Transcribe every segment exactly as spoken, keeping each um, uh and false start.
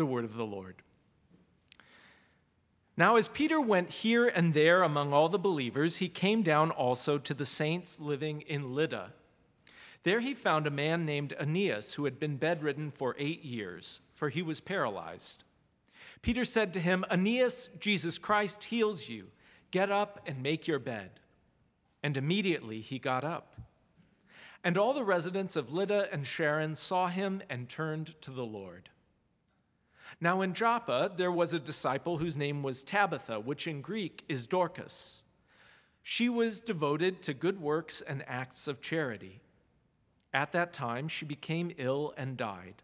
the word of the Lord. Now, as Peter went here and there among all the believers, he came down also to the saints living in Lydda. There he found a man named Aeneas, who had been bedridden for eight years, for he was paralyzed. Peter said to him, "Aeneas, Jesus Christ heals you. Get up and make your bed." And immediately he got up. And all the residents of Lydda and Sharon saw him and turned to the Lord. Now in Joppa there was a disciple whose name was Tabitha, which in Greek is Dorcas. She was devoted to good works and acts of charity. At that time she became ill and died.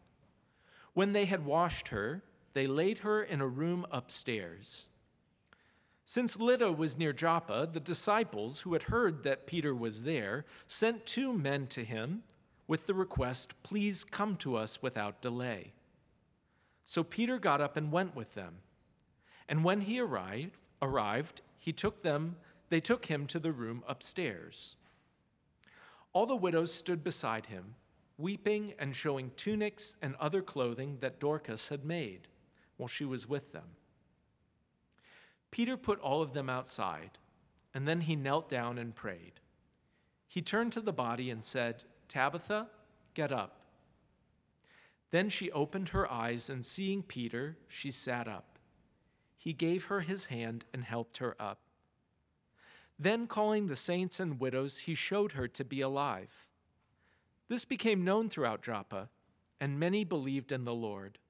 When they had washed her, they laid her in a room upstairs. Since Lydda was near Joppa, the disciples, who had heard that Peter was there, sent two men to him with the request, "Please come to us without delay." So Peter got up and went with them. And when he arrived, arrived, he took them, they took him to the room upstairs. All the widows stood beside him, weeping and showing tunics and other clothing that Dorcas had made while she was with them. Peter put all of them outside, and then he knelt down and prayed. He turned to the body and said, "Tabitha, get up." Then she opened her eyes, and seeing Peter, she sat up. He gave her his hand and helped her up. Then, calling the saints and widows, he showed her to be alive. This became known throughout Joppa, and many believed in the Lord.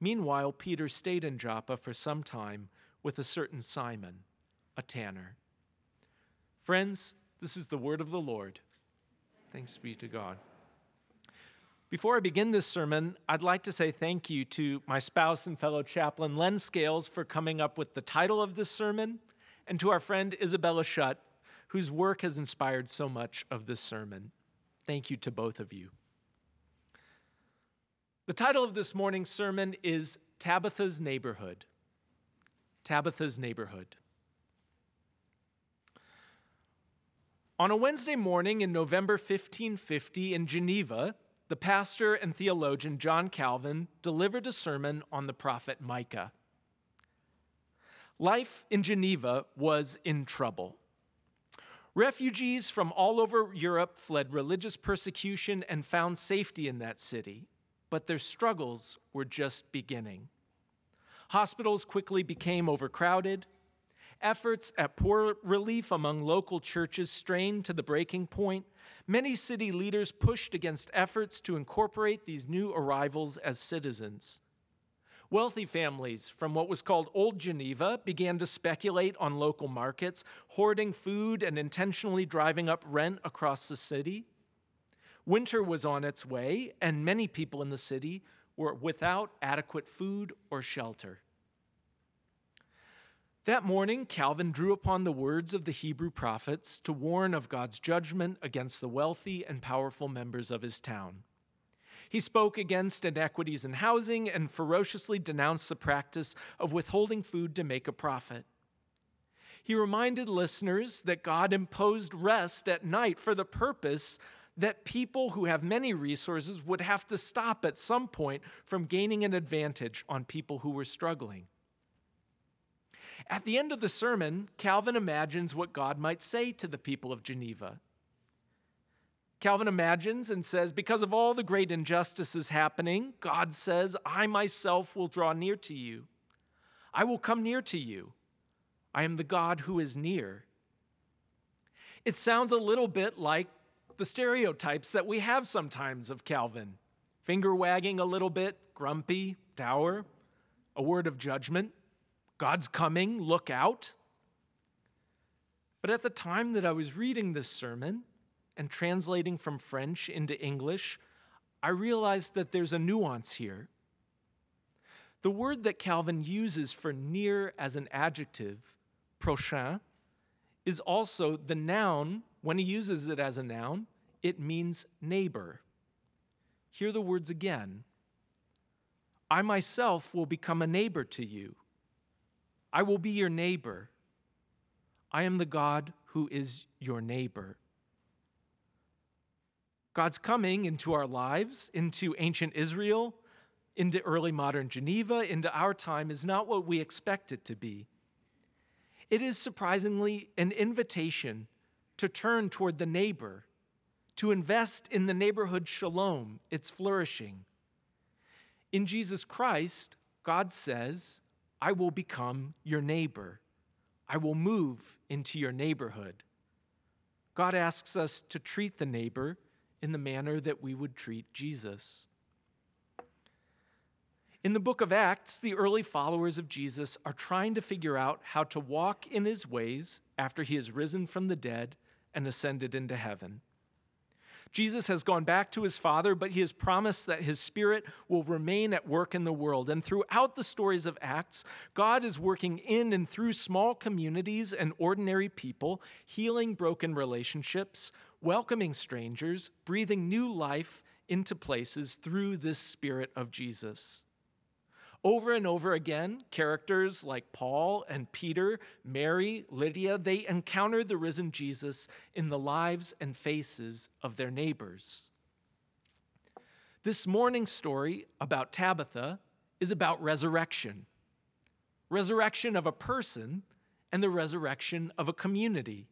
Meanwhile, Peter stayed in Joppa for some time, with a certain Simon, a tanner. Friends, this is the word of the Lord. Thanks be to God. Before I begin this sermon, I'd like to say thank you to my spouse and fellow chaplain, Len Scales, for coming up with the title of this sermon, and to our friend, Isabella Schutt, whose work has inspired so much of this sermon. Thank you to both of you. The title of this morning's sermon is Tabitha's Neighborhood. Tabitha's Neighborhood. On a Wednesday morning in November fifteen fifty in Geneva, the pastor and theologian John Calvin delivered a sermon on the prophet Micah. Life in Geneva was in trouble. Refugees from all over Europe fled religious persecution and found safety in that city, but their struggles were just beginning. Hospitals quickly became overcrowded. Efforts at poor relief among local churches strained to the breaking point. Many city leaders pushed against efforts to incorporate these new arrivals as citizens. Wealthy families from what was called Old Geneva began to speculate on local markets, hoarding food and intentionally driving up rent across the city. Winter was on its way, and many people in the city were without adequate food or shelter. That morning, Calvin drew upon the words of the Hebrew prophets to warn of God's judgment against the wealthy and powerful members of his town. He spoke against inequities in housing and ferociously denounced the practice of withholding food to make a profit. He reminded listeners that God imposed rest at night for the purpose that people who have many resources would have to stop at some point from gaining an advantage on people who were struggling. At the end of the sermon, Calvin imagines what God might say to the people of Geneva. Calvin imagines and says, "Because of all the great injustices happening, God says, I myself will draw near to you. I will come near to you. I am the God who is near." It sounds a little bit like the stereotypes that we have sometimes of Calvin. Finger wagging a little bit, grumpy, dour, a word of judgment, God's coming, look out. But at the time that I was reading this sermon and translating from French into English, I realized that there's a nuance here. The word that Calvin uses for near as an adjective, prochain, is also the noun. When he uses it as a noun, it means neighbor. Hear the words again. "I myself will become a neighbor to you. I will be your neighbor. I am the God who is your neighbor." God's coming into our lives, into ancient Israel, into early modern Geneva, into our time, is not what we expect it to be. It is surprisingly an invitation to turn toward the neighbor, to invest in the neighborhood shalom, its flourishing. In Jesus Christ, God says, I will become your neighbor. I will move into your neighborhood. God asks us to treat the neighbor in the manner that we would treat Jesus. In the book of Acts, the early followers of Jesus are trying to figure out how to walk in his ways after he has risen from the dead and ascended into heaven. Jesus has gone back to his Father, but he has promised that his Spirit will remain at work in the world. And throughout the stories of Acts, God is working in and through small communities and ordinary people, healing broken relationships, welcoming strangers, breathing new life into places through this Spirit of Jesus. Over and over again, characters like Paul and Peter, Mary, Lydia, they encounter the risen Jesus in the lives and faces of their neighbors. This morning's story about Tabitha is about resurrection. Resurrection of a person and the resurrection of a community.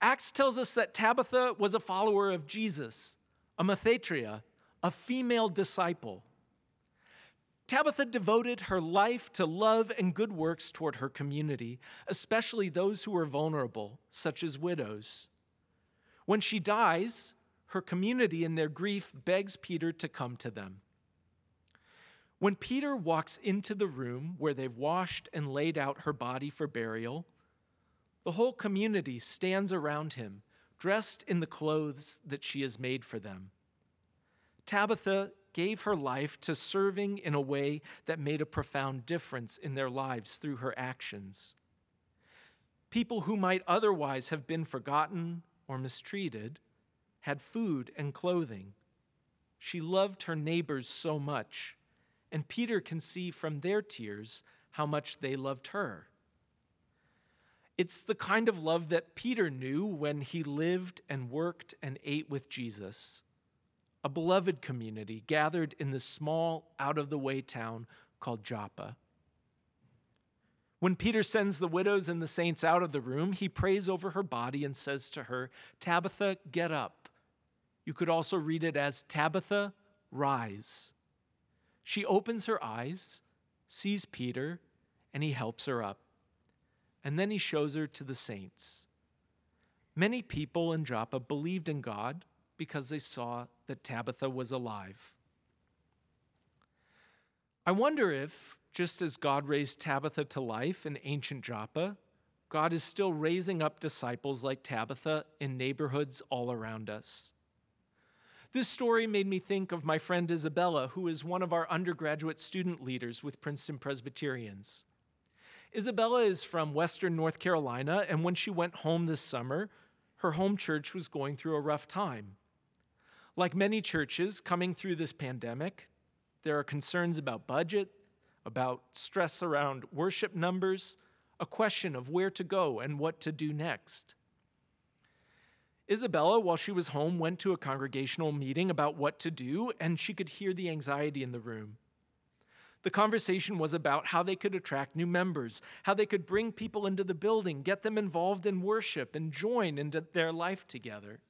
Acts tells us that Tabitha was a follower of Jesus, a Mathetria, a female disciple. Tabitha devoted her life to love and good works toward her community, especially those who were vulnerable, such as widows. When she dies, her community in their grief begs Peter to come to them. When Peter walks into the room where they've washed and laid out her body for burial, the whole community stands around him, dressed in the clothes that she has made for them. Tabitha gave her life to serving in a way that made a profound difference in their lives through her actions. People who might otherwise have been forgotten or mistreated had food and clothing. She loved her neighbors so much, and Peter can see from their tears how much they loved her. It's the kind of love that Peter knew when he lived and worked and ate with Jesus. A beloved community gathered in this small, out-of-the-way town called Joppa. When Peter sends the widows and the saints out of the room, he prays over her body and says to her, Tabitha, get up. You could also read it as, Tabitha, rise. She opens her eyes, sees Peter, and he helps her up. And then he shows her to the saints. Many people in Joppa believed in God because they saw that Tabitha was alive. I wonder if, just as God raised Tabitha to life in ancient Joppa, God is still raising up disciples like Tabitha in neighborhoods all around us. This story made me think of my friend Isabella, who is one of our undergraduate student leaders with Princeton Presbyterians. Isabella is from Western North Carolina, and when she went home this summer, her home church was going through a rough time. Like many churches coming through this pandemic, there are concerns about budget, about stress around worship numbers, a question of where to go and what to do next. Isabella, while she was home, went to a congregational meeting about what to do, and she could hear the anxiety in the room. The conversation was about how they could attract new members, how they could bring people into the building, get them involved in worship, and join into their life together.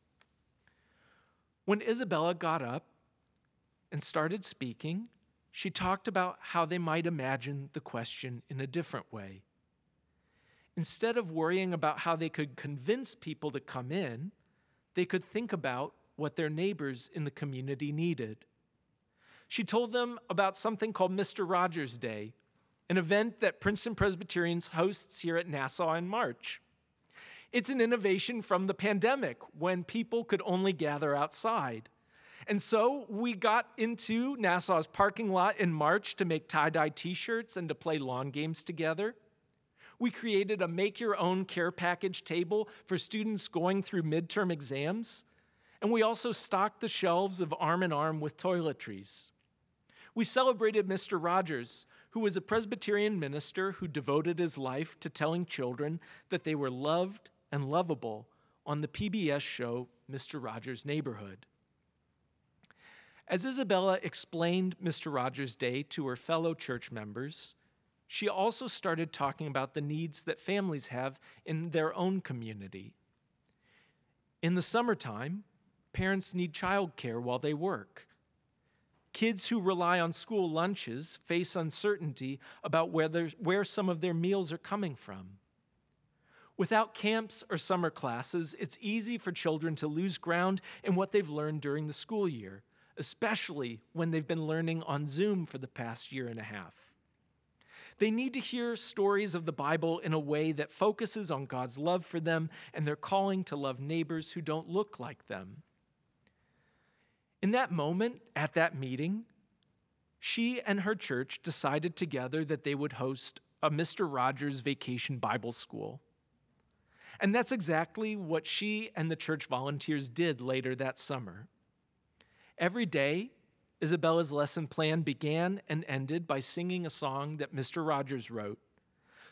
When Isabella got up and started speaking, she talked about how they might imagine the question in a different way. Instead of worrying about how they could convince people to come in, they could think about what their neighbors in the community needed. She told them about something called Mister Rogers' Day, an event that Princeton Presbyterians hosts here at Nassau in March. It's an innovation from the pandemic when people could only gather outside. And so we got into Nassau's parking lot in March to make tie-dye t-shirts and to play lawn games together. We created a make-your-own care package table for students going through midterm exams. And we also stocked the shelves of Arm in Arm with toiletries. We celebrated Mister Rogers, who was a Presbyterian minister who devoted his life to telling children that they were loved and lovable on the P B S show, Mister Rogers' Neighborhood. As Isabella explained Mister Rogers' Day to her fellow church members, she also started talking about the needs that families have in their own community. In the summertime, parents need childcare while they work. Kids who rely on school lunches face uncertainty about whether, where some of their meals are coming from. Without camps or summer classes, it's easy for children to lose ground in what they've learned during the school year, especially when they've been learning on Zoom for the past year and a half. They need to hear stories of the Bible in a way that focuses on God's love for them and their calling to love neighbors who don't look like them. In that moment, at that meeting, she and her church decided together that they would host a Mister Rogers Vacation Bible School. And that's exactly what she and the church volunteers did later that summer. Every day, Isabella's lesson plan began and ended by singing a song that Mister Rogers wrote.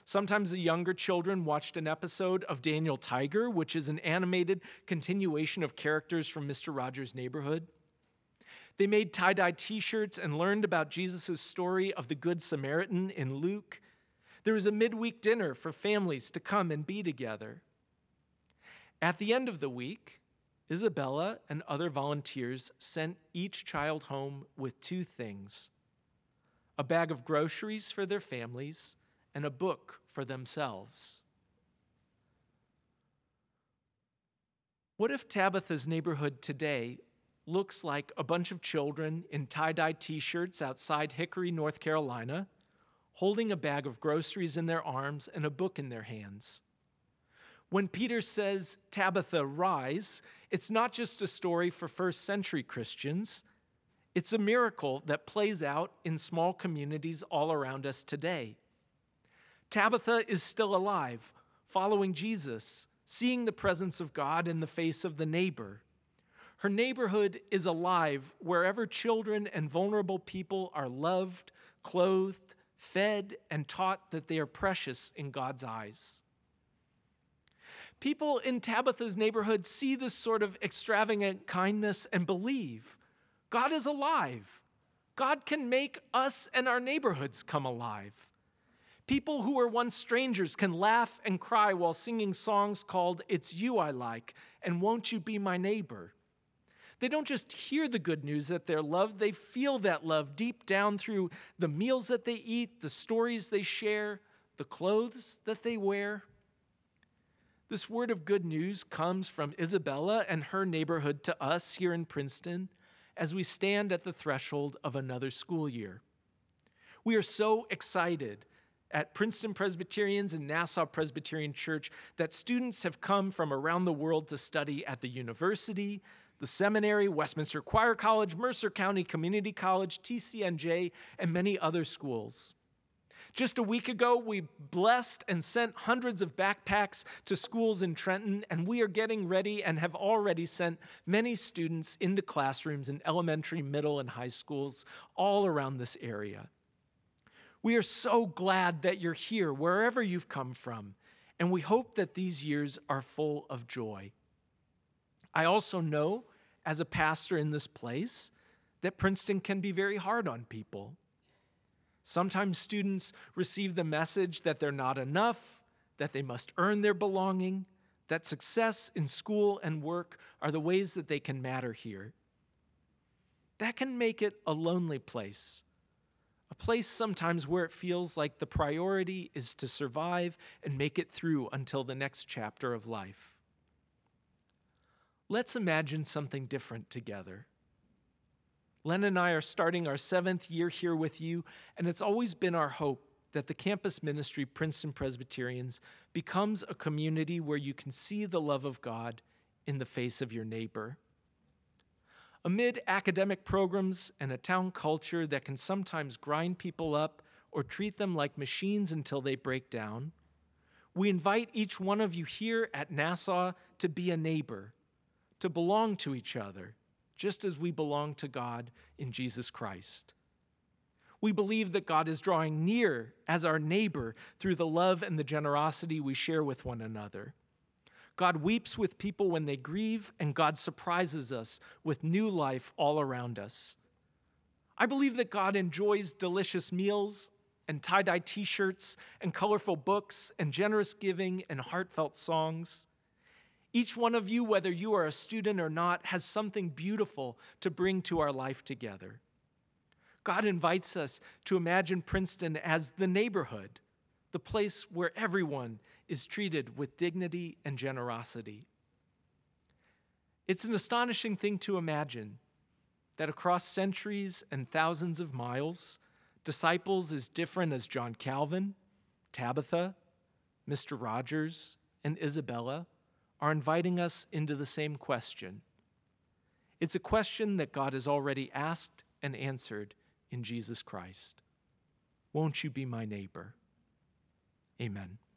Sometimes the younger children watched an episode of Daniel Tiger, which is an animated continuation of characters from Mister Rogers' Neighborhood. They made tie-dye t-shirts and learned about Jesus' story of the Good Samaritan in Luke. There was a midweek dinner for families to come and be together. At the end of the week, Isabella and other volunteers sent each child home with two things: a bag of groceries for their families and a book for themselves. What if Tabitha's neighborhood today looks like a bunch of children in tie-dye t-shirts outside Hickory, North Carolina, holding a bag of groceries in their arms and a book in their hands? When Peter says, "Tabitha, rise," it's not just a story for first century Christians. It's a miracle that plays out in small communities all around us today. Tabitha is still alive, following Jesus, seeing the presence of God in the face of the neighbor. Her neighborhood is alive wherever children and vulnerable people are loved, clothed, fed, and taught that they are precious in God's eyes. People in Tabitha's neighborhood see this sort of extravagant kindness and believe God is alive. God can make us and our neighborhoods come alive. People who were once strangers can laugh and cry while singing songs called "It's You I Like" and "Won't You Be My Neighbor." They don't just hear the good news that they're loved, they feel that love deep down through the meals that they eat, the stories they share, the clothes that they wear. This word of good news comes from Isabella and her neighborhood to us here in Princeton as we stand at the threshold of another school year. We are so excited at Princeton Presbyterians and Nassau Presbyterian Church that students have come from around the world to study at the university, the seminary, Westminster Choir College, Mercer County Community College, T C N J, and many other schools. Just a week ago, we blessed and sent hundreds of backpacks to schools in Trenton, and we are getting ready and have already sent many students into classrooms in elementary, middle, and high schools all around this area. We are so glad that you're here, wherever you've come from, and we hope that these years are full of joy. I also know, as a pastor in this place, that Princeton can be very hard on people. Sometimes students receive the message that they're not enough, that they must earn their belonging, that success in school and work are the ways that they can matter here. That can make it a lonely place, a place sometimes where it feels like the priority is to survive and make it through until the next chapter of life. Let's imagine something different together. Len and I are starting our seventh year here with you, and it's always been our hope that the campus ministry, Princeton Presbyterians, becomes a community where you can see the love of God in the face of your neighbor. Amid academic programs and a town culture that can sometimes grind people up or treat them like machines until they break down, we invite each one of you here at Nassau to be a neighbor, to belong to each other, just as we belong to God in Jesus Christ. We believe that God is drawing near as our neighbor through the love and the generosity we share with one another. God weeps with people when they grieve, and God surprises us with new life all around us, I believe that God enjoys delicious meals and tie-dye t-shirts and colorful books and generous giving and heartfelt songs. Each one of you, whether you are a student or not, has something beautiful to bring to our life together. God invites us to imagine Princeton as the neighborhood, the place where everyone is treated with dignity and generosity. It's an astonishing thing to imagine that across centuries and thousands of miles, disciples as different as John Calvin, Tabitha, Mister Rogers, and Isabella are inviting us into the same question. It's a question that God has already asked and answered in Jesus Christ. Won't you be my neighbor? Amen.